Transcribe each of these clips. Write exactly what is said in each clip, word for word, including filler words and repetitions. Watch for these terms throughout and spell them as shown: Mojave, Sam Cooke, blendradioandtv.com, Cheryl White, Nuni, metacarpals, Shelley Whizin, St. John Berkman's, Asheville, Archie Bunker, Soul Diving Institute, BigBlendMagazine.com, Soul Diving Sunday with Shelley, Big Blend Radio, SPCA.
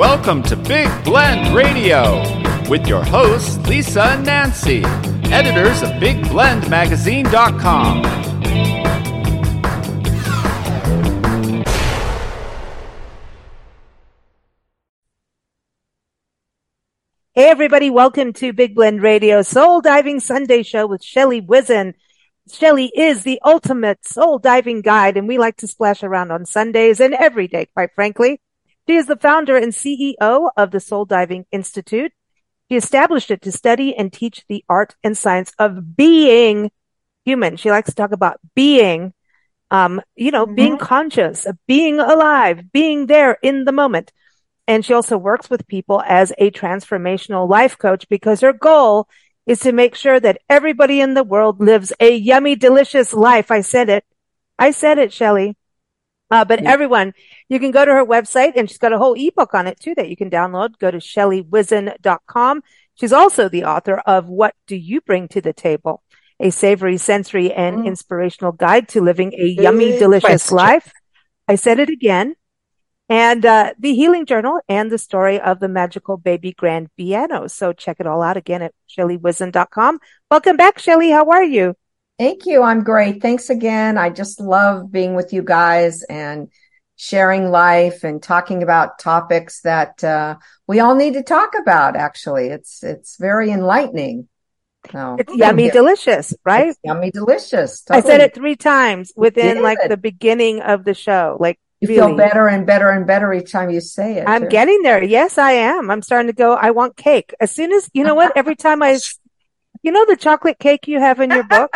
Welcome to Big Blend Radio with your hosts, Lisa and Nancy, editors of Big Blend Magazine dot com. Hey, everybody. Welcome to Big Blend Radio Soul Diving Sunday Show with Shelley Whizin. Shelley is the ultimate soul diving guide, and we like to splash around on Sundays and every day, quite frankly. She is the founder and C E O of the Soul Diving Institute. She established it to study and teach the art and science of being human. She likes to talk about being, um, you know, mm-hmm. being conscious, being alive, being there in the moment. And she also works with people as a transformational life coach because her goal is to make sure that everybody in the world lives a yummy, delicious life. I said it. I said it, Shelley. Uh, but yeah. Everyone, you can go to her website, and she's got a whole ebook on it, too, that you can download. Go to Shelley Whizin dot com. She's also the author of What Do You Bring to the Table? A Savory, Sensory, and mm. Inspirational Guide to Living a Yummy, Delicious Question. Life. I said it again. And uh the Healing Journal and the Story of the Magical Baby Grand Piano. So check it all out again at Shelley Whizin dot com. Welcome back, Shelley. How are you? Thank you. I'm great. Thanks again. I just love being with you guys and sharing life and talking about topics that uh we all need to talk about, actually. It's it's very enlightening. So, it's yummy here. Delicious, right? It's yummy delicious. Totally. I said it three times within like the beginning of the show. Like You really? feel better and better and better each time you say it. I'm too. getting there. Yes, I am. I'm starting to go, I want cake. As soon as, you know what, every time I, you know the chocolate cake you have in your book?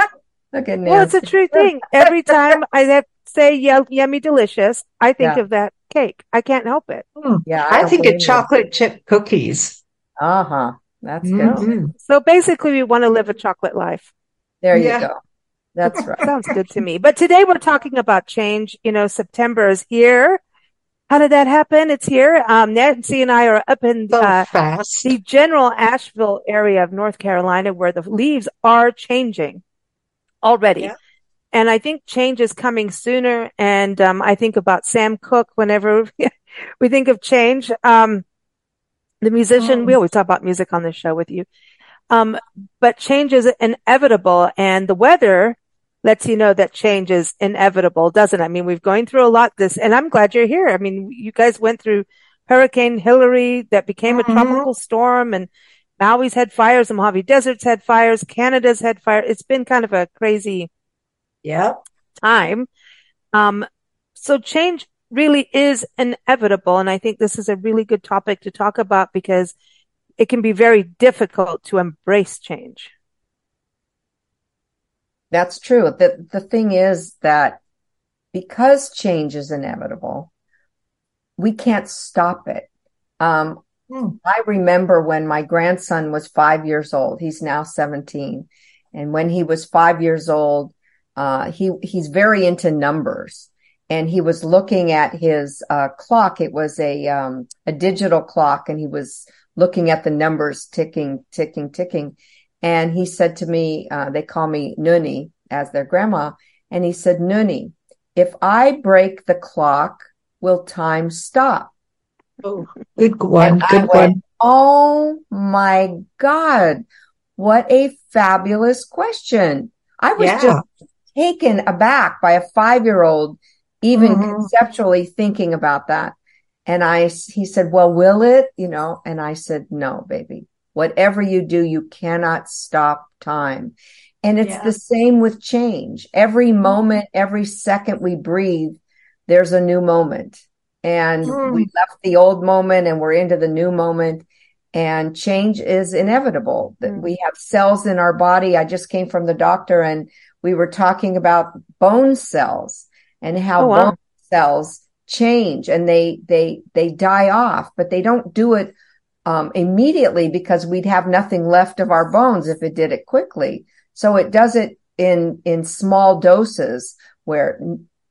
Look at Nancy. Well, it's a true thing. Every time I have, say yummy delicious, I think yeah. of that cake. I can't help it. Mm. Yeah, I, I think of chocolate chip cookies. Uh-huh. That's mm-hmm. good. So basically we want to live a chocolate life. There you yeah. go. That's right. Sounds good to me. But today we're talking about change. You know, September is here. How did that happen? It's here. Um, Nancy and I are up in so uh, fast. the general Asheville area of North Carolina where the leaves are changing already. Yeah. And I think change is coming sooner. And um, I think about Sam Cooke whenever we think of change. Um, the musician, oh. we always talk about music on this show with you. Um, but change is inevitable. And the weather lets you know that change is inevitable, doesn't it? I mean, we've going through a lot this, and I'm glad you're here. I mean, you guys went through Hurricane Hillary that became a mm-hmm. tropical storm, and Maui's had fires, the Mojave Desert's had fires, Canada's had fire. It's been kind of a crazy yeah. time. Um, so change really is inevitable. And I think this is a really good topic to talk about because it can be very difficult to embrace change. That's true. The, the thing is that because change is inevitable, we can't stop it. Um, mm. I remember when my grandson was five years old. He's now seventeen. And when he was five years old, uh, he he's very into numbers. And he was looking at his uh, clock. It was a um, a digital clock, and he was looking at the numbers ticking, ticking, ticking. And he said to me, uh, they call me Nuni as their grandma. And he said, Nuni, if I break the clock, will time stop? Oh, good one. And good I went, one. Oh my God. What a fabulous question. I was yeah. just taken aback by a five-year-old even mm-hmm. conceptually thinking about that. And I, he said, well, will it, you know, and I said, no, baby, whatever you do, you cannot stop time. And it's yeah. the same with change. Every moment, every second we breathe, there's a new moment. And mm. we left the old moment and we're into the new moment. And change is inevitable. That mm. we have cells in our body. I just came from the doctor and we were talking about bone cells and how oh, wow. bone cells change and they they they die off, but they don't do it um immediately because we'd have nothing left of our bones if it did it quickly. So it does it in in small doses where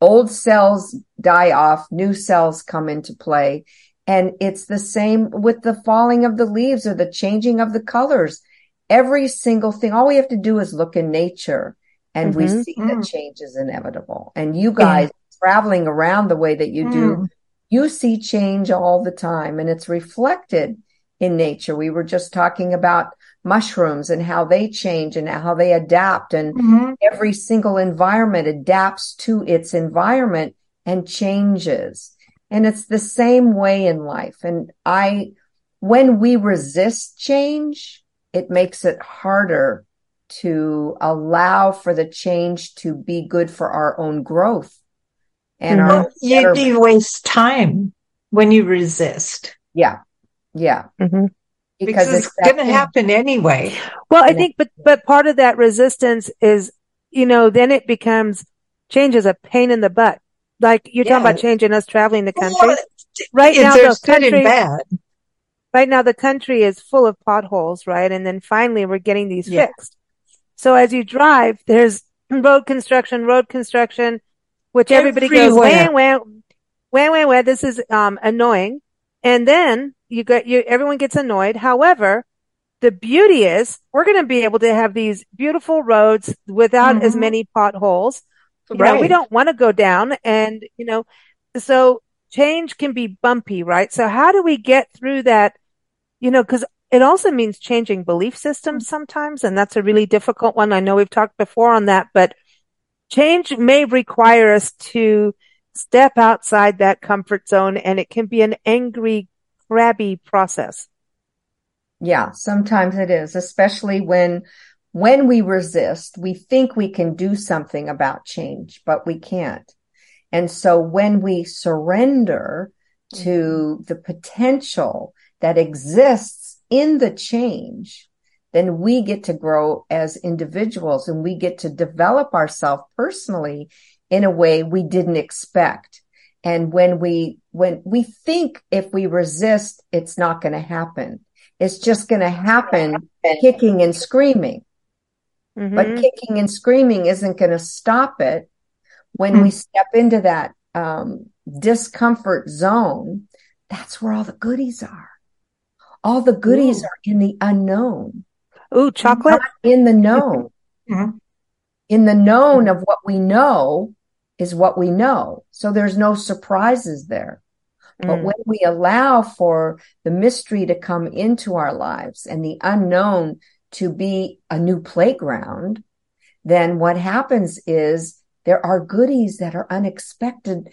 old cells die off, new cells come into play. And it's the same with the falling of the leaves or the changing of the colors. Every single thing, all we have to do is look in nature and mm-hmm. we see mm. that change is inevitable. And you guys mm. traveling around the way that you do, mm. you see change all the time, and it's reflected in nature. We were just talking about mushrooms and how they change and how they adapt, and mm-hmm. every single environment adapts to its environment and changes. And it's the same way in life. And I, when we resist change, it makes it harder to allow for the change to be good for our own growth. And well, our better- you, you waste time when you resist. Yeah. Yeah. Mm-hmm. Because, because it's, it's going to happen anyway. Well, I think, but, but part of that resistance is, you know, then it becomes change is a pain in the butt. Like you're yeah. talking about change and us traveling the country. Well, right now, the country, right now, the country is full of potholes, right? And then finally we're getting these yeah. fixed. So as you drive, there's road construction, road construction, which everybody Everywhere. goes, wah, wah, wah, wah, wah. This is, um, annoying. And then you get, you, everyone gets annoyed. However, the beauty is we're going to be able to have these beautiful roads without mm-hmm. as many potholes. You right. know, we don't want to go down, and, you know, so change can be bumpy, right? So how do we get through that? You know, cause it also means changing belief systems sometimes. And that's a really difficult one. I know we've talked before on that, but change may require us to step outside that comfort zone, and it can be an angry, grabby process. Yeah, sometimes it is, especially when when we resist, we think we can do something about change, but we can't. And so when we surrender to the potential that exists in the change, then we get to grow as individuals, and we get to develop ourselves personally in a way we didn't expect. And when we, when we think if we resist, it's not going to happen. It's just going to happen kicking and screaming. Mm-hmm. But kicking and screaming isn't going to stop it. When mm-hmm. we step into that um, discomfort zone, that's where all the goodies are. All the goodies Ooh. are in the unknown. Ooh, chocolate? Not in the known. mm-hmm. In the known of what we know is what we know. So there's no surprises there. Mm. But when we allow for the mystery to come into our lives and the unknown to be a new playground, then what happens is there are goodies that are unexpected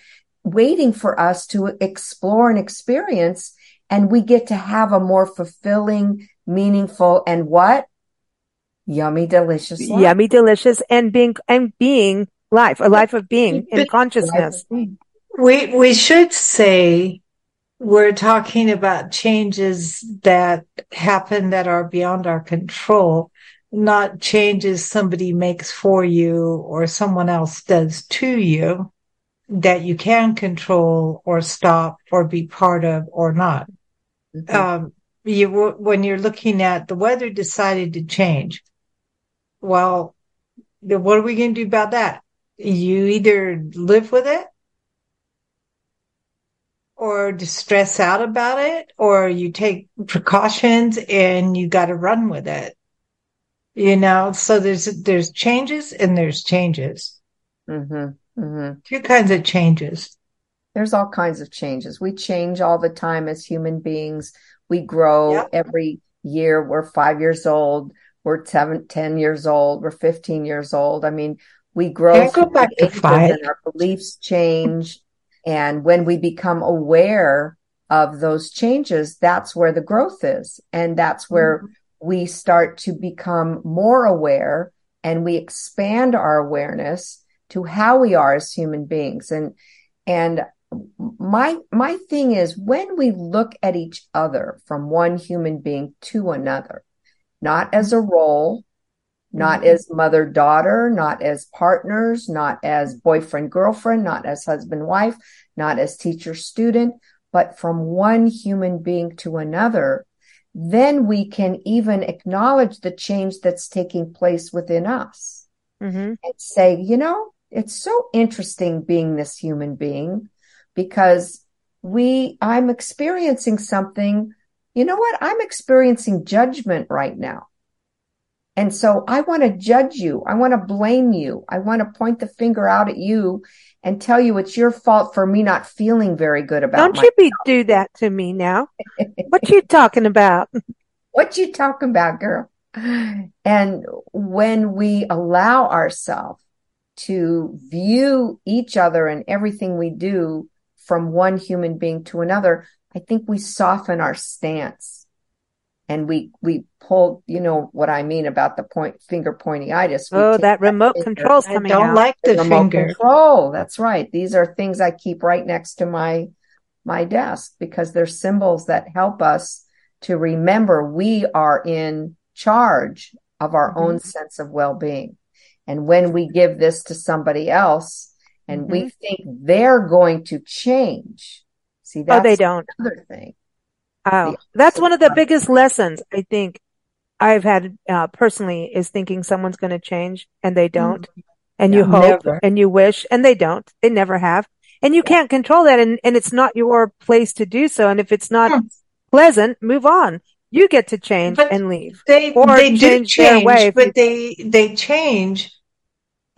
waiting for us to explore and experience. And we get to have a more fulfilling, meaningful, and what? Yummy, delicious life. Yummy, delicious, and being, and being life, a life of being in consciousness. We, we should say we're talking about changes that happen that are beyond our control, not changes somebody makes for you or someone else does to you that you can control or stop or be part of or not. Mm-hmm. Um, you, when you're looking at the weather decided to change, well, what are we going to do about that? You either live with it or stress out about it, or you take precautions and you got to run with it. You know, so there's, there's changes and there's changes. Mm-hmm. Mm-hmm. Two kinds of changes. There's all kinds of changes. We change all the time as human beings. We grow yep. every year. We're five years old. We're seven, ten years old. We're fifteen years old. I mean, we grow. Go back to five. And our beliefs change. And when we become aware of those changes, that's where the growth is. And that's where mm-hmm. we start to become more aware, and we expand our awareness to how we are as human beings. And, and my, my thing is when we look at each other from one human being to another, not as a role, not as mother-daughter, not as partners, not as boyfriend-girlfriend, not as husband-wife, not as teacher-student, but from one human being to another, then we can even acknowledge the change that's taking place within us mm-hmm. and say, you know, it's so interesting being this human being because we, I'm experiencing something. You know what? I'm experiencing judgment right now. And so I want to judge you. I want to blame you. I want to point the finger out at you and tell you it's your fault for me not feeling very good about Don't myself. You be, do that to me now. What you talking about? What you talking about, girl? And when we allow ourselves to view each other and everything we do from one human being to another, I think we soften our stance. And we, we pulled, you know what I mean about the point finger pointy-itis. Oh, that remote control's coming out. I don't like the remote control. That's right. These are things I keep right next to my, my desk because they're symbols that help us to remember we are in charge of our mm-hmm. own sense of well-being. And when we give this to somebody else and mm-hmm. we think they're going to change, see, that's oh, they don't. Another thing. Oh, that's one of the biggest lessons I think I've had uh, personally is thinking someone's going to change and they don't. Mm-hmm. And yeah, you hope never. And you wish and they don't. They never have. And you yeah. can't control that. And, and it's not your place to do so. And if it's not yes. pleasant, move on. You get to change but and leave. They, or they change do change, way but they, they change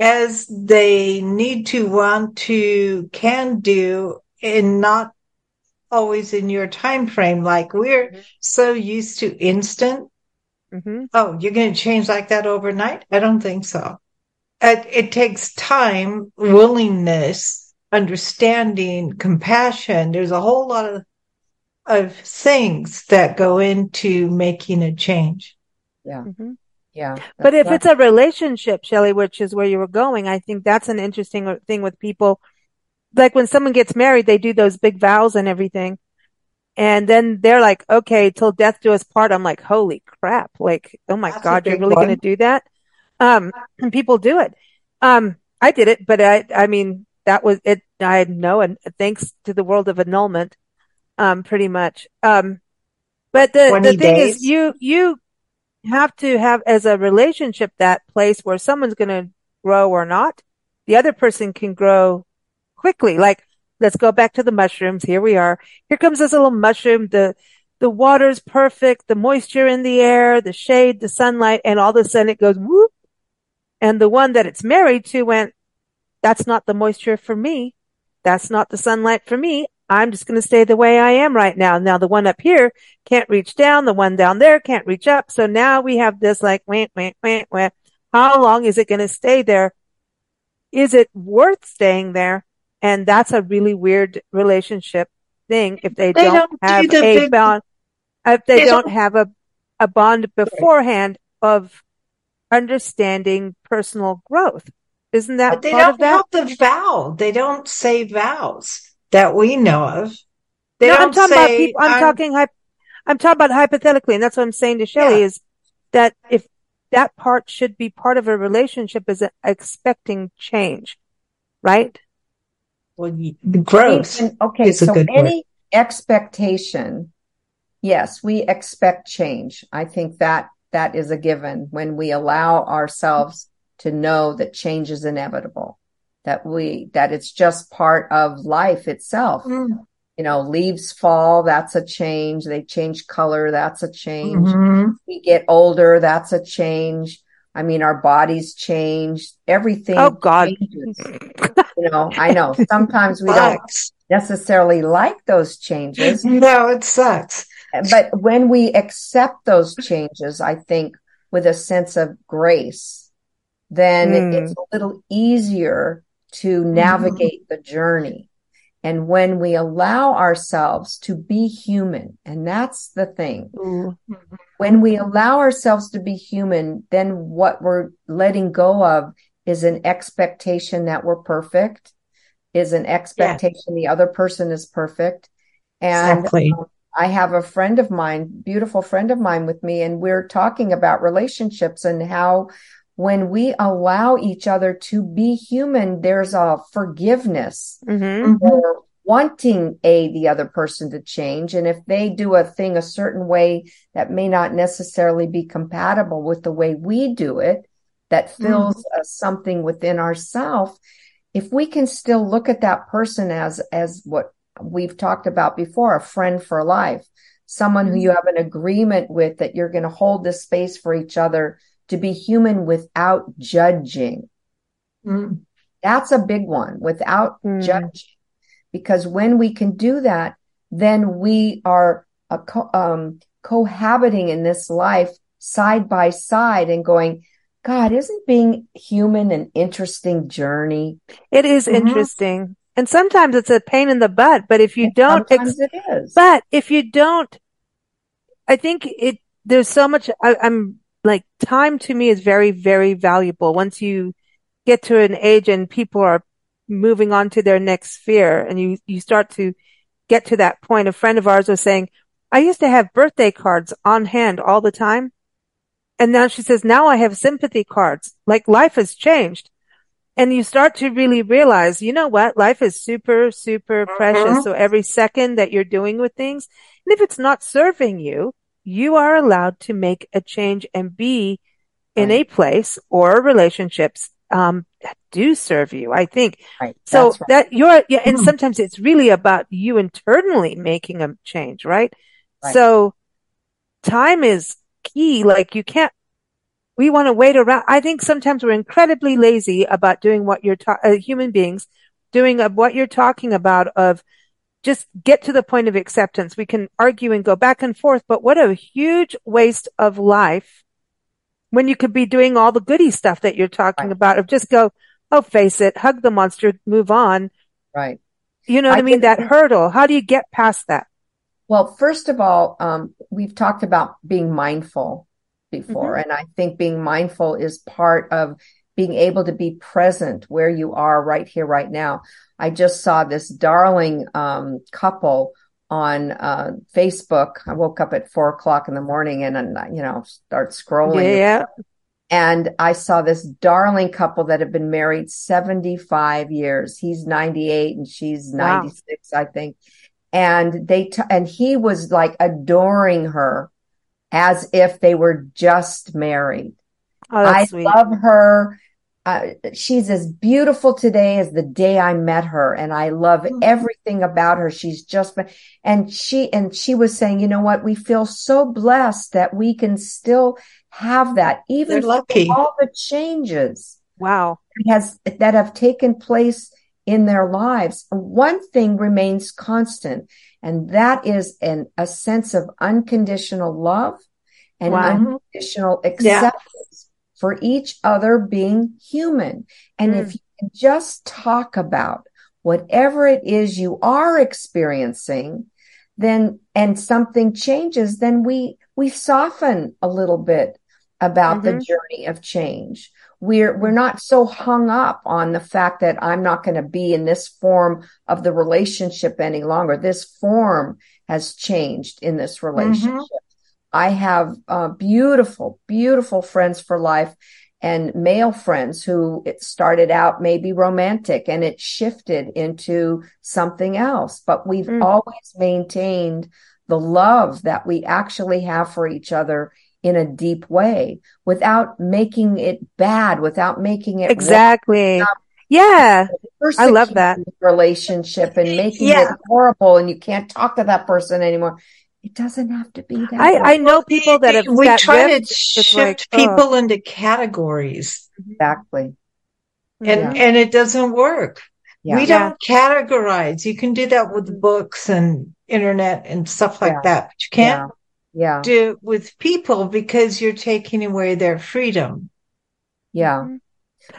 as they need to, want to, can do, and not always in your time frame. Like we're mm-hmm. so used to instant. Mm-hmm. Oh, you're going to change like that overnight? I don't think so. It, it takes time, willingness, understanding, compassion. There's a whole lot of of things that go into making a change. Yeah. Mm-hmm. Yeah. But if that. It's a relationship, Shelley, which is where you were going, I think that's an interesting thing with people. Like when someone gets married, they do those big vows and everything. And then they're like, okay, till death do us part. I'm like, holy crap. Like, oh my That's God, you're really going to do that? Um, and people do it. Um, I did it, but I, I mean, that was it. I had no, and thanks to the world of annulment, um, pretty much. Um, but the, the thing days. Is you, you have to have as a relationship, that place where someone's going to grow or not. The other person can grow quickly. Like, let's go back to the mushrooms. Here we are. Here comes this little mushroom. The, the water's perfect, the moisture in the air, the shade, the sunlight, and all of a sudden it goes whoop. And the one that it's married to went, that's not the moisture for me. That's not the sunlight for me. I'm just going to stay the way I am right now. Now the one up here can't reach down. The one down there can't reach up. So now we have this like, wah, wah, wah, wah. How long is it going to stay there? Is it worth staying there? And that's a really weird relationship thing if they, they don't, don't have do a big, bond, if they, they don't, don't have a, a bond beforehand of understanding personal growth. Isn't that but they part don't of that? Have the vow. They don't say vows that we know of. They no, don't I'm talking say, about people, I'm, I'm talking I'm talking about hypothetically, and that's what I'm saying to Shelley yeah. is that if that part should be part of a relationship is expecting change, right? Well, growth. Even, okay, is so a good any word. Expectation, yes, we expect change. I think that that is a given when we allow ourselves to know that change is inevitable, that we that it's just part of life itself. Mm. You know, leaves fall, that's a change. They change color, that's a change. Mm-hmm. We get older, that's a change. I mean, our bodies change. Everything oh, God. Changes. You know, I know. Sometimes we don't necessarily like those changes. No, it sucks. But when we accept those changes, I think, with a sense of grace, then mm. it's a little easier to navigate mm. the journey. And when we allow ourselves to be human, and that's the thing, mm. when we allow ourselves to be human, then what we're letting go of is an expectation that we're perfect, is an expectation yeah. the other person is perfect. And exactly. um, I have a friend of mine, beautiful friend of mine with me, and we're talking about relationships and how when we allow each other to be human, there's a forgiveness mm-hmm. for wanting a the other person to change. And if they do a thing a certain way that may not necessarily be compatible with the way we do it, that fills mm. us something within ourselves. If we can still look at that person as, as what we've talked about before, a friend for life, someone mm. who you have an agreement with that you're going to hold this space for each other to be human without judging. Mm. That's a big one, without mm. judging. Because when we can do that, then we are a co- um, cohabiting in this life side by side and going, God, isn't being human an interesting journey? It is mm-hmm. interesting. And sometimes it's a pain in the butt, but if you and don't, ex- it is. But if you don't, I think it, there's so much, I, I'm like, time to me is very, very valuable. Once you get to an age and people are moving on to their next sphere and you, you start to get to that point. A friend of ours was saying, I used to have birthday cards on hand all the time. And now she says, now I have sympathy cards. Like, life has changed. And you start to really realize, you know what? Life is super, super mm-hmm. precious. So every second that you're doing with things, and if it's not serving you, you are allowed to make a change and be in right. a place or relationships um, that do serve you, I think. Right. So right. that you're, yeah, and mm-hmm. sometimes it's really about you internally making a change, right? right? So time is key. Like, you can't, we want to wait around. I think sometimes we're incredibly lazy about doing what you're, ta- uh, human beings, doing of what you're talking about, of just get to the point of acceptance. We can argue and go back and forth, but what a huge waste of life when you could be doing all the goody stuff that you're talking right. about, of just go, oh, face it, hug the monster, move on. Right. You know what I, I mean? That hurdle. How do you get past that? Well, first of all, um, we've talked about being mindful before. Mm-hmm. And I think being mindful is part of being able to be present where you are right here, right now. I just saw this darling um, couple on uh, Facebook. I woke up at four o'clock in the morning and, and you know, start scrolling. Yeah. And I saw this darling couple that have been married seventy-five years. He's ninety-eight and she's ninety-six, wow. I think. And they, t- and he was like adoring her as if they were just married. Oh, that's I sweet. Love her. Uh, she's as beautiful today as the day I met her. And I love mm-hmm. everything about her. She's just, and she, and she was saying, you know what? We feel so blessed that we can still have that, even with all the changes. Wow. Has, that have taken place in their lives. One thing remains constant, and that is an, a sense of unconditional love and wow. unconditional acceptance yeah. for each other being human. And mm. if you can just talk about whatever it is you are experiencing, then, and something changes, then we, we soften a little bit about mm-hmm. the journey of change. We're, we're not so hung up on the fact that I'm not going to be in this form of the relationship any longer. This form has changed in this relationship. Mm-hmm. I have uh, beautiful, beautiful friends for life and male friends who it started out maybe romantic and it shifted into something else. But we've mm. always maintained the love that we actually have for each other in a deep way, without making it bad, without making it exactly wrong, yeah I love that relationship and making yeah. it horrible and you can't talk to that person anymore. It doesn't have to be that I way. I know people that have we try to shift like, people oh. into categories exactly and yeah. and it doesn't work. yeah. we yeah. don't categorize. You can do that with books and internet and stuff like yeah. that, but you can't yeah. Yeah. do with people, because you're taking away their freedom. Yeah.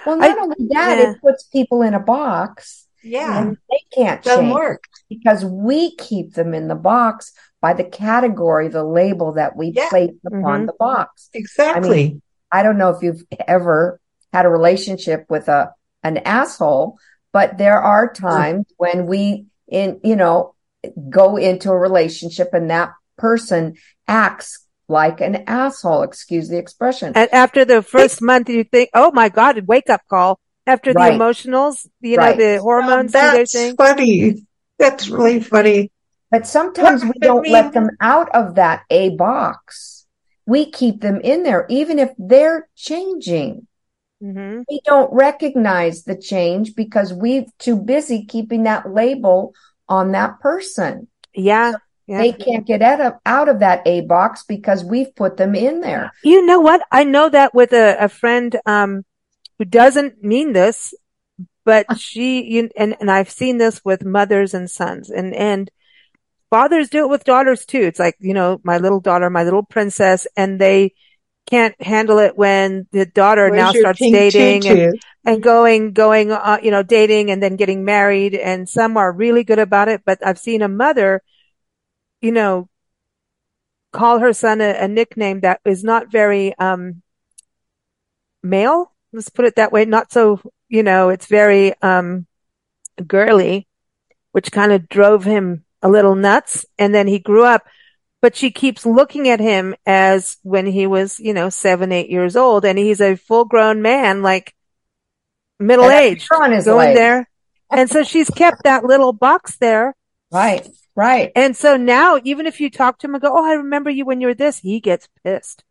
Well, not I, only that, yeah. it puts people in a box. Yeah. And they can't change work. Because we keep them in the box by the category, the label that we yeah. place upon mm-hmm. the box. Exactly. I mean, I don't know if you've ever had a relationship with a an asshole, but there are times when we in you know go into a relationship and that person acts like an asshole, excuse the expression. And after the first month, you think, oh my God, wake up call. After right. the emotionals, you right. know, the hormones. Um, that's thing. funny. That's really funny. But sometimes we don't mean? let them out of that A box. We keep them in there, even if they're changing. Mm-hmm. We don't recognize the change because we're too busy keeping that label on that person. Yeah. So Yeah. They can't get out of, out of that A box because we've put them in there. You know what? I know that with a, a friend um, who doesn't mean this, but she, you, and, and I've seen this with mothers and sons, and, and fathers do it with daughters too. It's like, you know, my little daughter, my little princess, and they can't handle it when the daughter Where's now starts dating and, and going, going, uh, you know, dating and then getting married. And some are really good about it, but I've seen a mother, you know, call her son a, a nickname that is not very, um, male. Let's put it that way. Not so, you know, it's very, um, girly, which kind of drove him a little nuts. And then he grew up, but she keeps looking at him as when he was, you know, seven, eight years old. And he's a full grown man, like middle aged, going there. And so she's kept that little box there. Right. Right. And so now, even if you talk to him and go, oh, I remember you when you were this, he gets pissed.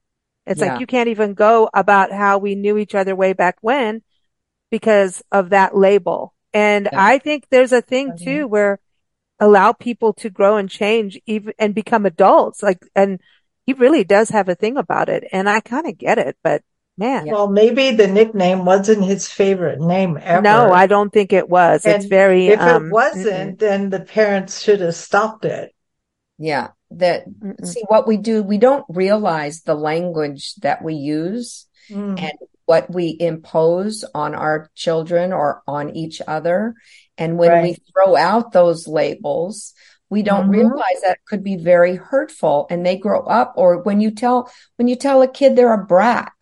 It's yeah. like, you can't even go about how we knew each other way back when, because of that label. And yeah. I think there's a thing mm-hmm. too, where allow people to grow and change even and become adults. Like, and he really does have a thing about it. And I kind of get it, but man. Well, maybe the nickname wasn't his favorite name ever. No, I don't think it was. And it's very, if um, it wasn't, mm-mm. then the parents should have stopped it. Yeah. That mm-mm. see what we do. We don't realize the language that we use mm. and what we impose on our children or on each other. And when right. we throw out those labels, we don't mm-hmm. realize that it could be very hurtful. And they grow up, or when you tell, when you tell a kid they're a brat,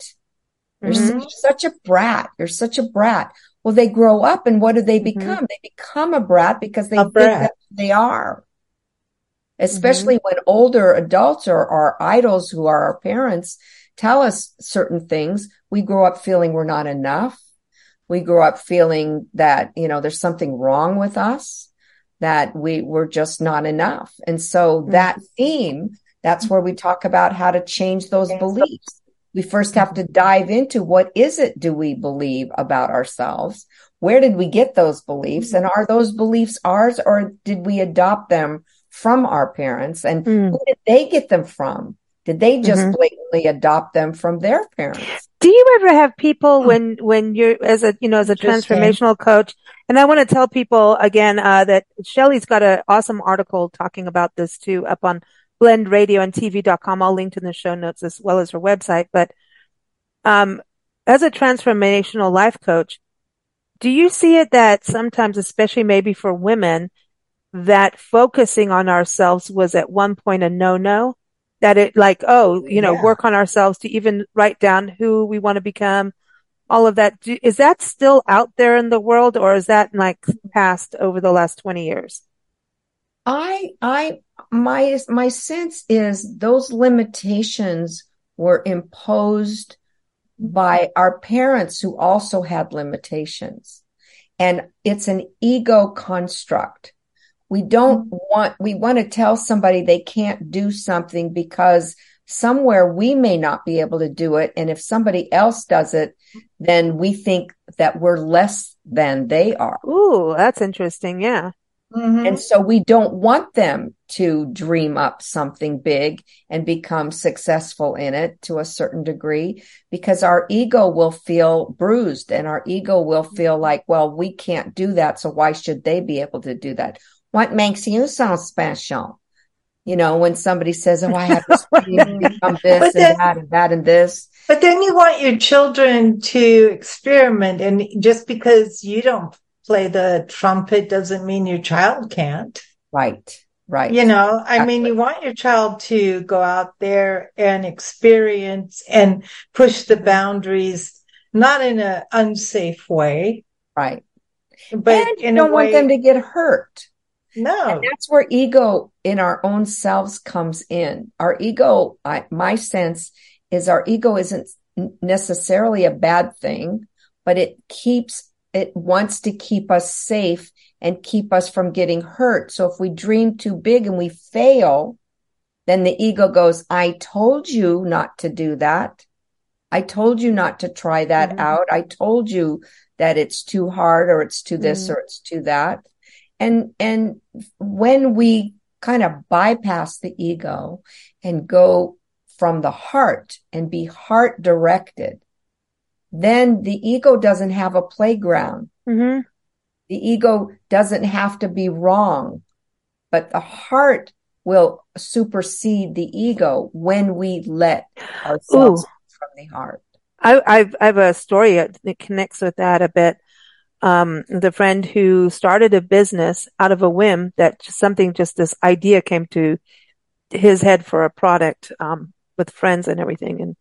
you're mm-hmm. such, such a brat, you're such a brat. Well, they grow up, and what do they become? Mm-hmm. They become a brat because they a think brat. That they are. Especially mm-hmm. when older adults or our idols, who are our parents, tell us certain things, we grow up feeling we're not enough. We grow up feeling that, you know, there's something wrong with us, that we were just not enough. And so mm-hmm. that theme, that's where we talk about how to change those beliefs. We first have to dive into what is it do we believe about ourselves? Where did we get those beliefs? And are those beliefs ours, or did we adopt them from our parents? And mm. who did they get them from? Did they just mm-hmm. blatantly adopt them from their parents? Do you ever have people when, when you're as a, you know, as a transformational coach? And I want to tell people again, uh, that Shelley's got an awesome article talking about this too, up on blend radio and t v dot com. I'll link to the show notes as well as her website. But, um, as a transformational life coach, do you see it that sometimes, especially maybe for women, that focusing on ourselves was at one point a no-no? That it like, oh, you know, yeah. work on ourselves to even write down who we want to become, all of that. Do, is that still out there in the world, or is that like passed over the last twenty years? I, I, my, my sense is those limitations were imposed by our parents, who also had limitations, and it's an ego construct. We don't want, we want to tell somebody they can't do something because somewhere we may not be able to do it. And if somebody else does it, then we think that we're less than they are. Ooh, that's interesting. Yeah. Mm-hmm. And so we don't want them to dream up something big and become successful in it to a certain degree, because our ego will feel bruised, and our ego will feel like, well, we can't do that, so why should they be able to do that? What makes you so special? You know, when somebody says, oh, I have to become this then, and that and that and this. But then you want your children to experiment. And just because you don't play the trumpet doesn't mean your child can't. Right, right. You know, exactly. I mean, you want your child to go out there and experience and push the boundaries, not in an unsafe way. Right. But and you don't way- want them to get hurt. No. And that's where ego in our own selves comes in. Our ego, I, my sense is our ego isn't necessarily a bad thing, but it keeps, it wants to keep us safe and keep us from getting hurt. So if we dream too big and we fail, then the ego goes, I told you not to do that. I told you not to try that mm-hmm. out. I told you that it's too hard, or it's too this mm-hmm. or it's too that. And, and when we kind of bypass the ego and go from the heart and be heart directed, then the ego doesn't have a playground. Mm-hmm. The ego doesn't have to be wrong, but the heart will supersede the ego when we let ourselves Ooh. From the heart. I, I've, I have a story that connects with that a bit. Um, the friend who started a business out of a whim that something, just this idea came to his head for a product, um, with friends and everything. And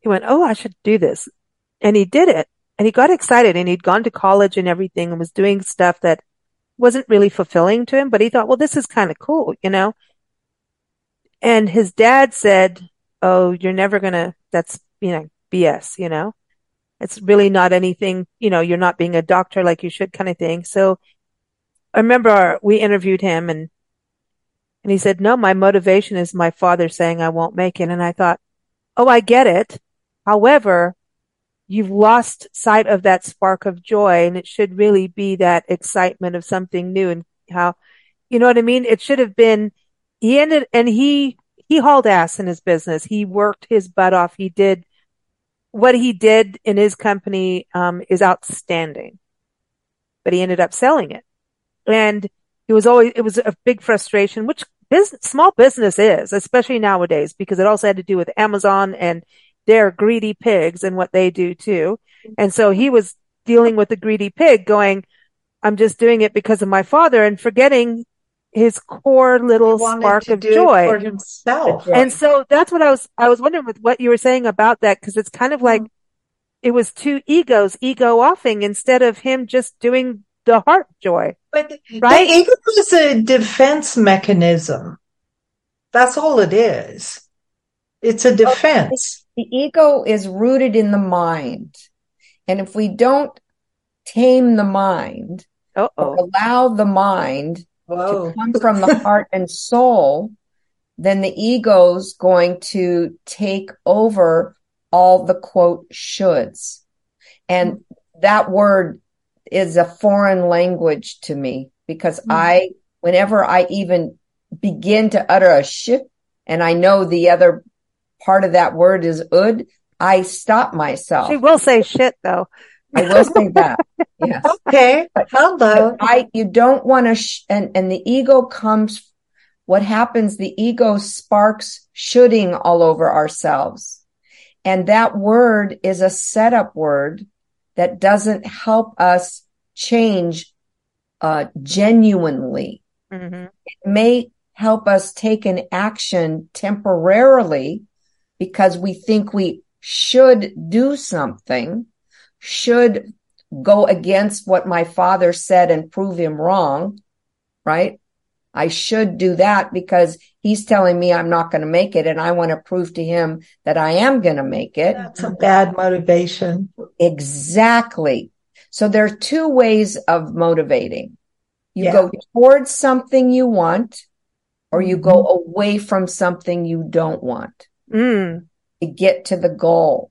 he went, oh, I should do this. And he did it, and he got excited, and he'd gone to college and everything and was doing stuff that wasn't really fulfilling to him, but he thought, well, this is kind of cool, you know? And his dad said, oh, you're never gonna, that's, you know, B S, you know? It's really not anything, you know, you're not being a doctor like you should, kind of thing. So I remember our, we interviewed him, and, and he said, no, my motivation is my father saying I won't make it. And I thought, oh, I get it. However, you've lost sight of that spark of joy, and it should really be that excitement of something new. And how, you know what I mean? It should have been, he ended, and he, he hauled ass in his business. He worked his butt off. He did. What he did in his company um is outstanding, but he ended up selling it. And he was always, it was a big frustration, which business, small business is, especially nowadays, because it also had to do with Amazon and their greedy pigs and what they do too. And so he was dealing with the greedy pig going, I'm just doing it because of my father, and forgetting his core little spark of joy for himself. And so that's what I was, I was wondering with what you were saying about that. Cause it's kind of like it was two egos, ego offing instead of him just doing the heart joy. But right? The ego is a defense mechanism. That's all it is. It's a defense. The ego is rooted in the mind. And if we don't tame the mind, allow the mind Whoa. To come from the heart and soul, then the ego's going to take over all the quote shoulds. And that word is a foreign language to me, because mm-hmm. I, whenever I even begin to utter a shit, and I know the other part of that word is ud, I stop myself. She will say shit though. I will say that. Yes. Okay. But, Hello. But I, you don't want to, sh- and, and the ego comes, what happens, the ego sparks shoulding all over ourselves. And that word is a setup word that doesn't help us change uh, genuinely. Mm-hmm. It may help us take an action temporarily because we think we should do something, should go against what my father said and prove him wrong, right? I should do that because he's telling me I'm not going to make it, and I want to prove to him that I am going to make it. That's a bad motivation. Exactly. So there are two ways of motivating. You yeah. go towards something you want, or you mm-hmm. go away from something you don't want mm. to get to the goal.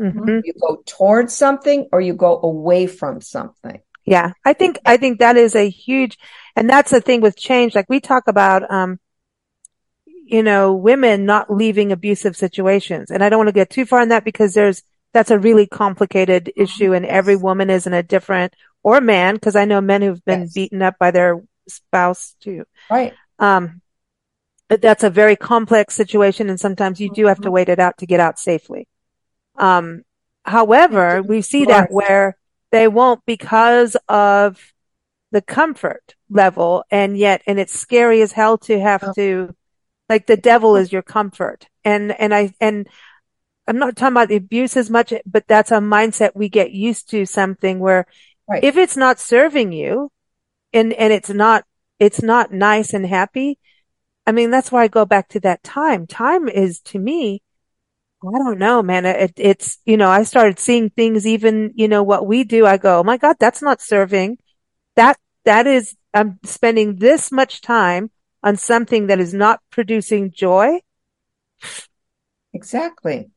Mm-hmm. You go towards something or you go away from something. Yeah. I think, I think that is a huge, and that's the thing with change. Like we talk about, um, you know, women not leaving abusive situations. And I don't want to get too far in that because there's, that's a really complicated issue, and every woman is in a different, or man, because I know men who've been yes. beaten up by their spouse too. Right. Um, but that's a very complex situation. And sometimes you do have to wait it out to get out safely. Um, however, we see that where they won't because of the comfort level, and yet, and it's scary as hell to have to, like the devil is your comfort. And, and I, and I'm not talking about the abuse as much, but that's a mindset we get used to, something where right. if it's not serving you and, and it's not, it's not nice and happy. I mean, that's why I go back to that time. Time is to me, I don't know, man. It, it's, you know, I started seeing things, even, you know, what we do. I go, oh my God, that's not serving. That, that is, I'm spending this much time on something that is not producing joy. Exactly.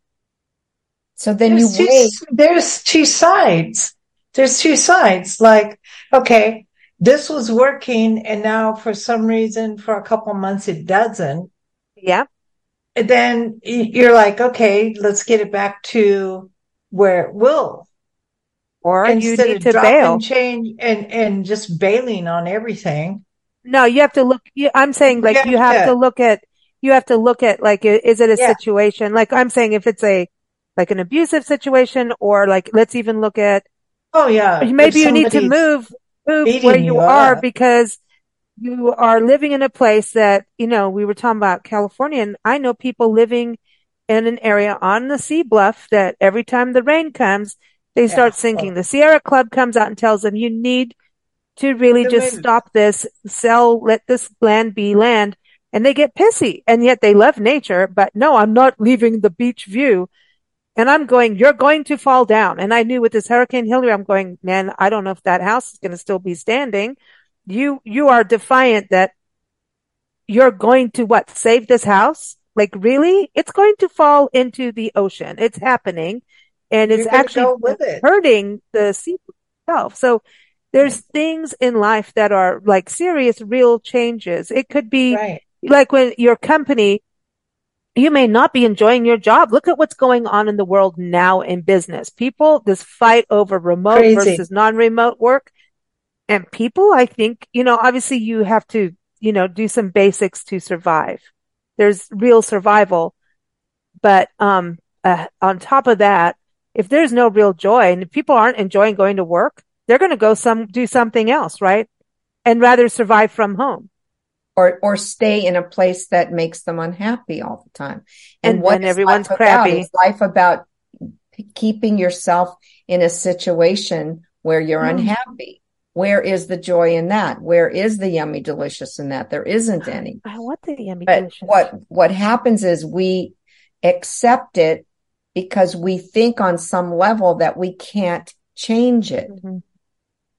So then there's you, two, wait. There's two sides. There's two sides. Like, okay, this was working, and now for some reason, for a couple months, it doesn't. Yeah. And then you're like, okay, let's get it back to where it will. Or instead you need of to drop bail. And change and, and just bailing on everything. No, you have to look. You, I'm saying like yeah, you have yeah. to look at, you have to look at like, is it a yeah. situation? Like I'm saying if it's a, like an abusive situation or like, let's even look at, oh yeah, maybe you need to move, move where you, you are up. Because you are living in a place that, you know, we were talking about California, and I know people living in an area on the sea bluff that every time the rain comes, they yeah. start sinking. The Sierra Club comes out and tells them, you need to really just amazing. Stop this, sell, let this land be land. And they get pissy, and yet they love nature, but no, I'm not leaving the beach view. And I'm going, you're going to fall down. And I knew with this Hurricane Hillary, I'm going, man, I don't know if that house is going to still be standing. You, you are defiant that you're going to what? Save this house? Like really? It's going to fall into the ocean. It's happening, and it's actually hurting the sea itself. So there's things in life that are like serious, real changes. It could be right. like when your company, you may not be enjoying your job. Look at what's going on in the world now in business. People, this fight over remote Crazy. Versus non-remote work. And people, I think, you know, obviously you have to, you know, do some basics to survive. There's real survival. But um, uh, on top of that, if there's no real joy and if people aren't enjoying going to work, they're going to go some do something else, right? And rather survive from home. Or or stay in a place that makes them unhappy all the time. And, and what everyone's crappy. Is life about keeping yourself in a situation where you're mm. unhappy? Where is the joy in that? Where is the yummy delicious in that? There isn't any. I want the yummy but delicious. What, what happens is we accept it because we think on some level that we can't change it, mm-hmm.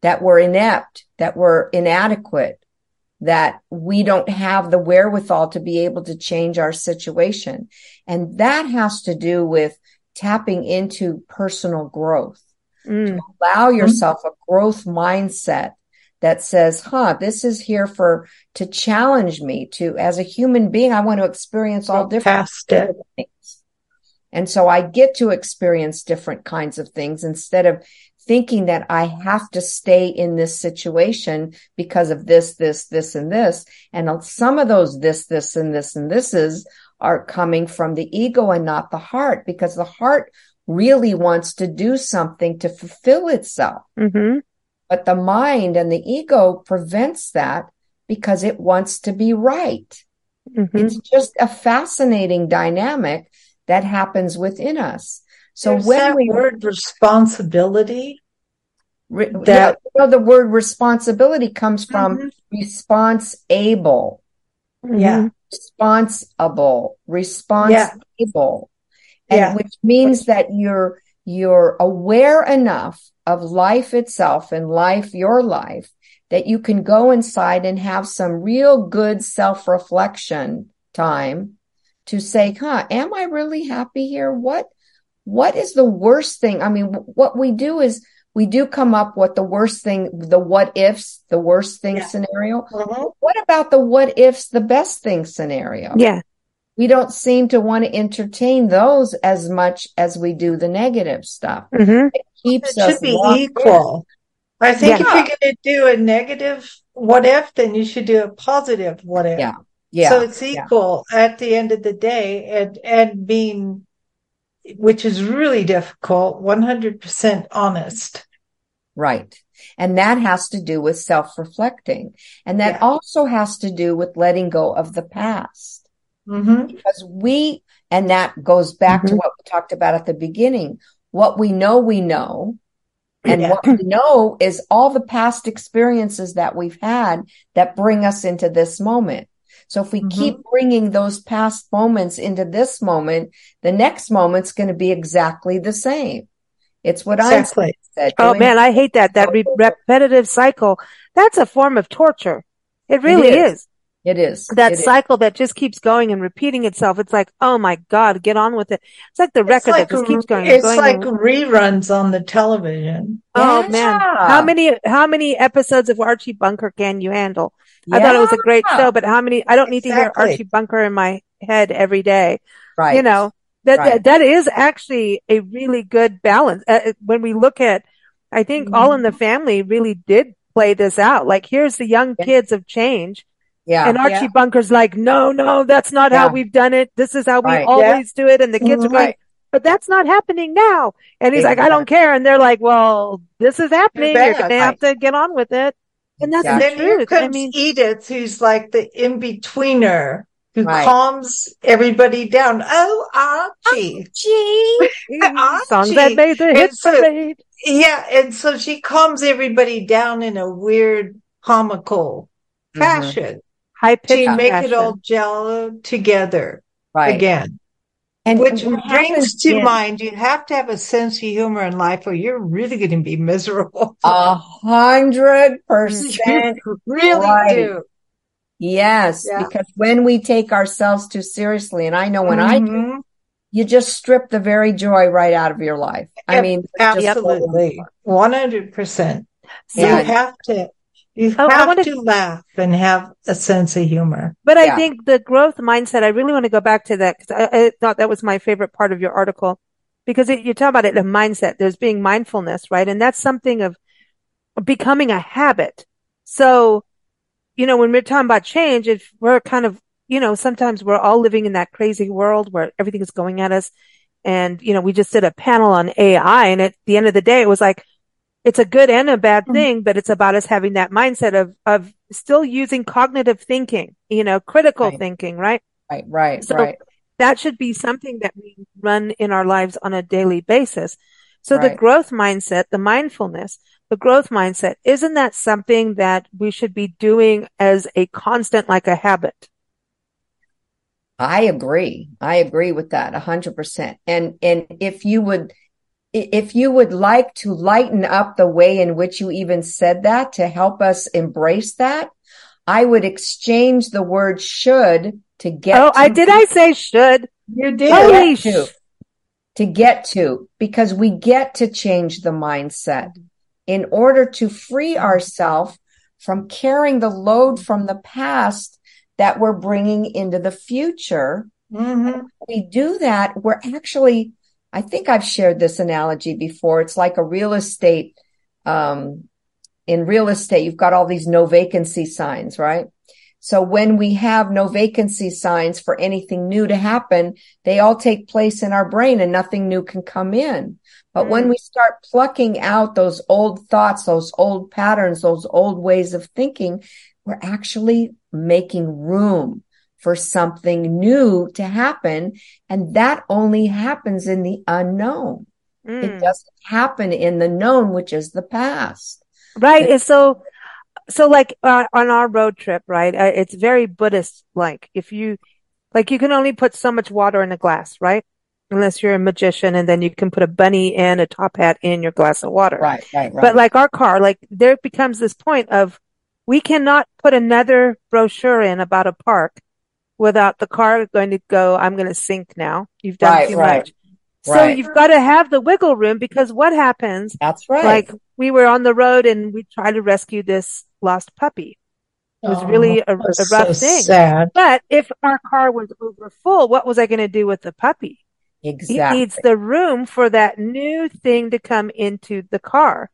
that we're inept, that we're inadequate, that we don't have the wherewithal to be able to change our situation. And that has to do with tapping into personal growth. Mm. To allow yourself a growth mindset that says, huh, this is here for, to challenge me to, as a human being, I want to experience all different kinds of things. And so I get to experience different kinds of things instead of thinking that I have to stay in this situation because of this, this, this, and this. And some of those this, this, and this, and this is are coming from the ego and not the heart, because the heart really wants to do something to fulfill itself. Mm-hmm. But the mind and the ego prevents that because it wants to be right. Mm-hmm. It's just a fascinating dynamic that happens within us. So There's when that we word responsibility, re, that yeah, you know, the word responsibility comes from mm-hmm. response able. Yeah. Responsible, response able. Yeah. And yeah. which means that you're, you're aware enough of life itself and life, your life, that you can go inside and have some real good self-reflection time to say, huh, am I really happy here? What, what is the worst thing? I mean, what we do is we do come up with the worst thing, the what ifs, the worst thing yeah. scenario. Mm-hmm. What about the what ifs, the best thing scenario? Yeah. We don't seem to want to entertain those as much as we do the negative stuff. Mm-hmm. It keeps us. It should be equal. In. I think yeah. if you're going to do a negative what if, then you should do a positive what if. Yeah, yeah. So it's equal yeah. at the end of the day, and and being, which is really difficult, one hundred percent honest. Right. And that has to do with self-reflecting, and that yeah. also has to do with letting go of the past. Mm-hmm. Because we, and that goes back mm-hmm. to what we talked about at the beginning, what we know, we know. And yeah. what we know is all the past experiences that we've had that bring us into this moment. So if we mm-hmm. keep bringing those past moments into this moment, the next moment's going to be exactly the same. It's what exactly. I said. Oh man, I hate that, that re- repetitive cycle. That's a form of torture. It really it is. is. It is. That it cycle is. That just keeps going and repeating itself. It's like, oh my God, get on with it. It's like the record like, that just keeps going. It's going like and... reruns on the television. Oh yeah. Man. How many, how many episodes of Archie Bunker can you handle? Yeah. I thought it was a great show, but how many, I don't exactly. need to hear Archie Bunker in my head every day. Right. You know, that, right. that, that is actually a really good balance. Uh, when we look at, I think mm-hmm. All in the Family really did play this out. Like, here's the young yeah. kids of change. Yeah. And Archie yeah. Bunker's like, no, no, that's not yeah. how we've done it. This is how right. we always yeah. do it. And the kids right. are going, but that's not happening now. And he's yeah. like, I don't care. And they're like, well, this is happening. You're, You're going to have to get on with it. And that's yeah. the then truth. Here comes I mean, Edith, who's like the in-betweener who right. calms everybody down. Oh, Archie. Archie. Archie. Songs that made the hits so, made. Yeah. And so she calms everybody down in a weird comical mm-hmm. fashion. To make fashion. It all jello together right. again. And which and brings to again. Mind, you have to have a sense of humor in life or you're really going to be miserable. A hundred percent. Really right. do. Yes. Yeah. Because when we take ourselves too seriously, and I know when mm-hmm. I do, you just strip the very joy right out of your life. I mean, absolutely. one hundred percent. So yeah. you have to. You have I wanna, to laugh and have a sense of humor. But yeah. I think the growth mindset, I really want to go back to that because I, I thought that was my favorite part of your article because it, you talk about it, the mindset, there's being mindfulness, right? And that's something of becoming a habit. So, you know, when we're talking about change, if we're kind of, you know, sometimes we're all living in that crazy world where everything is going at us. And, you know, we just did a panel on A I and at the end of the day, it was like, it's a good and a bad thing, but it's about us having that mindset of, of still using cognitive thinking, you know, critical right. thinking, right? Right, right, so right. that should be something that we run in our lives on a daily basis. So right. the growth mindset, the mindfulness, the growth mindset, isn't that something that we should be doing as a constant, like a habit? I agree. I agree with that one hundred percent. And, and if you would... If you would like to lighten up the way in which you even said that to help us embrace that, I would exchange the word should to get oh, to. Oh, I did I say should? You did. Holy sh- to, to get to, because we get to change the mindset in order to free ourselves from carrying the load from the past that we're bringing into the future. Mm-hmm. And when we do that, we're actually... I think I've shared this analogy before. It's like a real estate, um, in real estate, you've got all these no vacancy signs, right? So when we have no vacancy signs for anything new to happen, they all take place in our brain and nothing new can come in. But when we start plucking out those old thoughts, those old patterns, those old ways of thinking, we're actually making room for something new to happen. And that only happens in the unknown. Mm. It doesn't happen in the known, which is the past. Right. It, and so, so like uh, on our road trip, right? Uh, it's very Buddhist. Like if you, like you can only put so much water in a glass, right? Unless you're a magician and then you can put a bunny and a top hat in your glass of water. Right, right, right. But like our car, like there becomes this point of we cannot put another brochure in about a park without the car going to go, I'm going to sink now. You've done right, too right, much. Right. So you've got to have the wiggle room because what happens? That's right. Like we were on the road and we tried to rescue this lost puppy. It was oh, really a, a rough so thing. Sad. But if our car was over full, what was I going to do with the puppy? Exactly. He needs the room for that new thing to come into the car.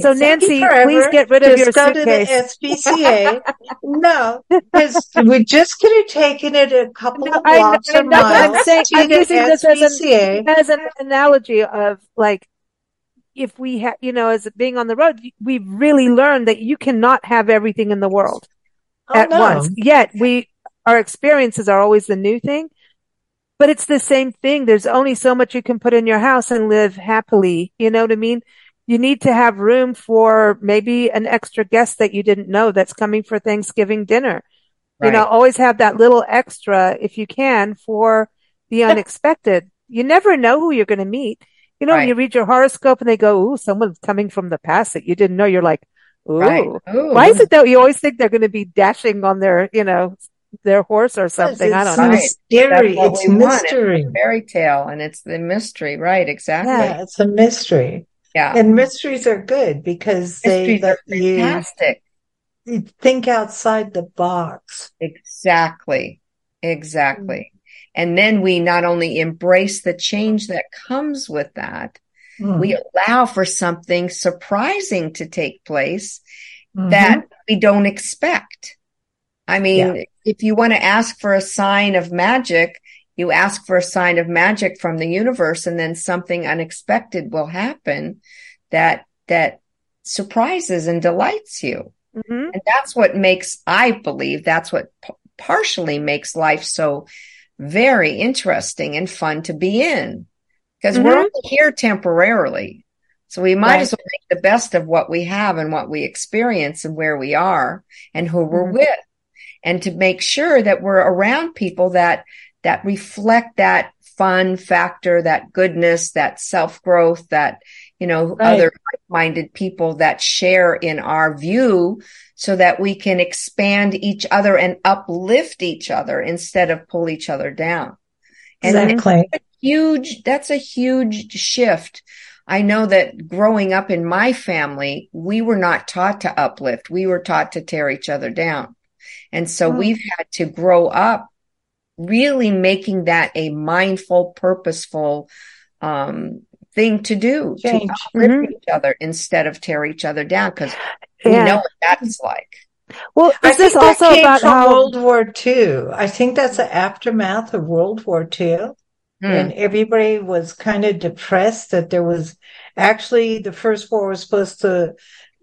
So exactly. Nancy, forever. Please get rid of just your suitcase. Just go to the S P C A. No, because we're just going to take it a couple no, of blocks or miles. I'm, saying, I'm using this as an, as an analogy of like, if we have, you know, as being on the road, we really learned that you cannot have everything in the world oh, at no. once. Yet we, our experiences are always the new thing, but it's the same thing. There's only so much you can put in your house and live happily. You know what I mean? You need to have room for maybe an extra guest that you didn't know that's coming for Thanksgiving dinner. Right. You know, always have that little extra if you can for the unexpected. You never know who you're going to meet. You know, right. When you read your horoscope and they go, ooh, someone's coming from the past that you didn't know. You're like, Ooh. Right. Ooh. Why is it that you always think they're going to be dashing on their, you know, their horse or something? I don't so know. Scary. It's mystery. It's a fairy tale, and it's the mystery. Right. Exactly. Yeah, it's a mystery. Yeah. And mysteries are good because mysteries they are fantastic. You, you think outside the box. Exactly. Exactly. Mm. And then we not only embrace the change that comes with that, mm. we allow for something surprising to take place mm-hmm. that we don't expect. I mean, yeah. if you want to ask for a sign of magic, you ask for a sign of magic from the universe, and then something unexpected will happen that that surprises and delights you. Mm-hmm. And that's what makes, I believe, that's what p- partially makes life so very interesting and fun to be in, because mm-hmm. we're only here temporarily. So we might right. as well make the best of what we have and what we experience and where we are and who mm-hmm. we're with, and to make sure that we're around people that that reflect that fun factor, that goodness, that self-growth, that, you know, right. other like-minded people that share in our view, so that we can expand each other and uplift each other instead of pull each other down. And exactly. that's a huge, that's a huge shift. I know that growing up in my family, we were not taught to uplift. We were taught to tear each other down. And so oh. we've had to grow up really making that a mindful, purposeful um thing to do, change. To uplift mm-hmm. each other instead of tear each other down, because yeah. we know what that's like. Well, is this also about how World War Two? I think that's the aftermath of World War Two, hmm. and everybody was kind of depressed that there was actually the first war was supposed to,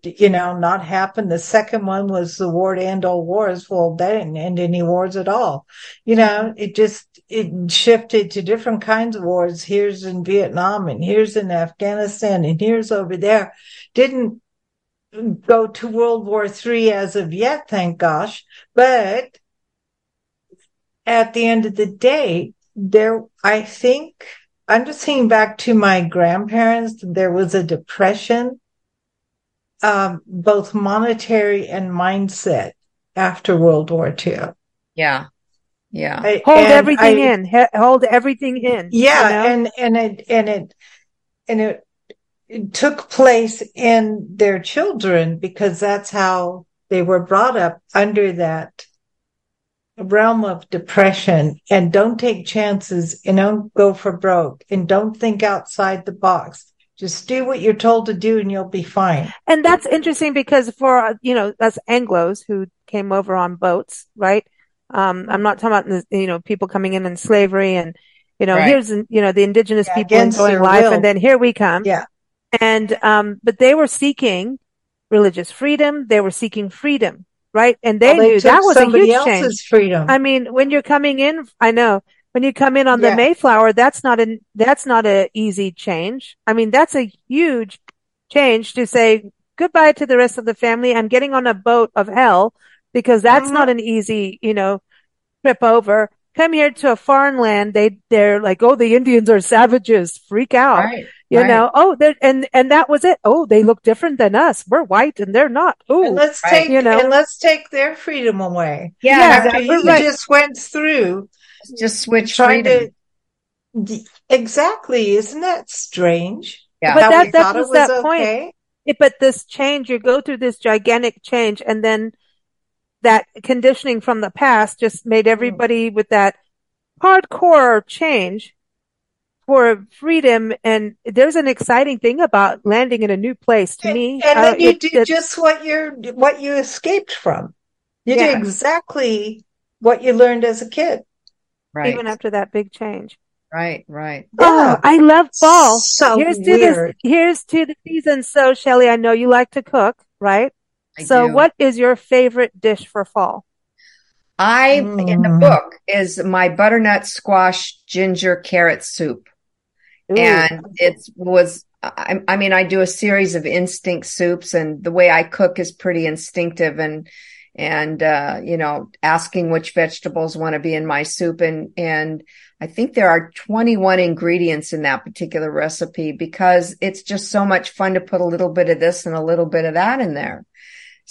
you know, not happen. The second one was the war to end all wars. Well, that didn't end any wars at all. You know, it just, it shifted to different kinds of wars. Here's in Vietnam, and here's in Afghanistan, and here's over there. Didn't go to World War Three as of yet, thank gosh. But at the end of the day, there, I think, I'm just thinking back to my grandparents, there was a depression. Um, both monetary and mindset after World War Two. Yeah. Yeah. I, hold everything I, in. He, hold everything in. Yeah. You know? And, and it, and it, and it, it took place in their children, because that's how they were brought up, under that realm of depression, and don't take chances and don't go for broke and don't think outside the box. Just do what you're told to do and you'll be fine. And that's interesting, because for, you know, us Anglos who came over on boats, right? Um, I'm not talking about, you know, people coming in in slavery and, you know, right. here's, you know, the indigenous yeah, people enjoying life will. And then here we come. Yeah. And, um, but they were seeking religious freedom. They were seeking freedom, right? And they, well, they knew that was a huge else's change. Freedom. I mean, when you're coming in, I know. When you come in on the yeah. Mayflower, that's not an, that's not a easy change. I mean, that's a huge change to say goodbye to the rest of the family. I'm getting on a boat of hell, because that's mm-hmm. not an easy, you know, trip over. Come here to a foreign land. They, they're like, oh, the Indians are savages. Freak out. Right. You right. know, oh, and, and that was it. Oh, they look different than us. We're white and they're not. Ooh, and let's right. take, you know, and let's take their freedom away. Yeah. yeah exactly. You right. just went through. Just switch trying freedom. To exactly, isn't that strange? Yeah, but that, that was, was that okay? point. It, but this change, you go through this gigantic change, and then that conditioning from the past just made everybody mm. with that hardcore change for freedom. And there's an exciting thing about landing in a new place. To and, me, and uh, then you it, do it, just what you're what you escaped from. You yeah. do exactly what you learned as a kid. Right. Even after that big change. Right, right. Oh, I love fall. So here's to weird. This, here's to the season. So, Shelley, I know you like to cook, right? I so do. What is your favorite dish for fall? I, mm. in the book, is my butternut squash ginger carrot soup. Ooh. And it was, I, I mean, I do a series of instinct soups, and the way I cook is pretty instinctive, and And, uh, you know, asking which vegetables want to be in my soup. And, and I think there are twenty-one ingredients in that particular recipe, because it's just so much fun to put a little bit of this and a little bit of that in there.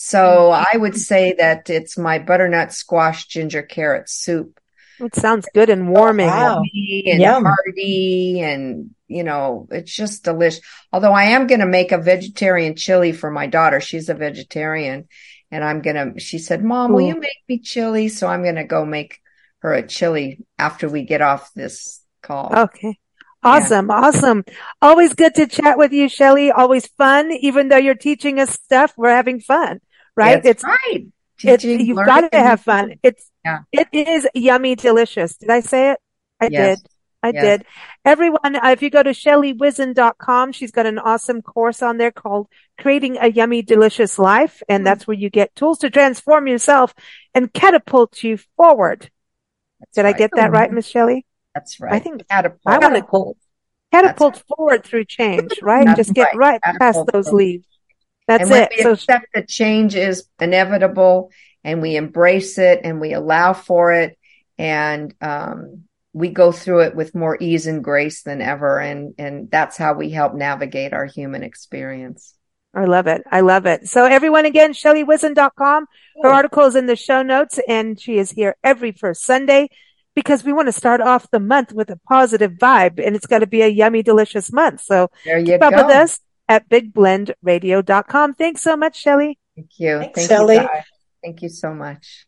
So I would say that it's my butternut squash ginger carrot soup. It sounds good and warming. Wow. And yum. Hearty and, you know, it's just delicious. Although I am going to make a vegetarian chili for my daughter. She's a vegetarian. And I'm going to, she said, Mom, will Ooh. You make me chili? So I'm going to go make her a chili after we get off this call. Okay. Awesome. Yeah. Awesome. Always good to chat with you, Shelley. Always fun. Even though you're teaching us stuff, we're having fun. Right? That's it's right. Teaching, it's, you've got to have fun. It's yeah. It is yummy, delicious. Did I say it? I yes. did. I yes. did. Everyone, uh, if you go to Shelley Whizin dot com, she's got an awesome course on there called Creating a Yummy, Delicious Life. And mm-hmm. that's where you get tools to transform yourself and catapult you forward. That's did right. I get that right, Miss Shelley? That's right. I think catapult. I want to catapult, catapult right. forward through change, right? Just get right, right past those forward. Leaves. That's and when it. We so accept that change is inevitable, and we embrace it, and we allow for it, and um, we go through it with more ease and grace than ever. And and that's how we help navigate our human experience. I love it. I love it. So everyone, again, Shelley Whizin dot com. Her yeah. article is in the show notes, and she is here every first Sunday because we want to start off the month with a positive vibe, and it's got to be a yummy, delicious month. So there you keep go. Up with us at big blend radio dot com. Thanks so much, Shelley. Thank you. Thanks, Thank Shelley. You, Thank you so much.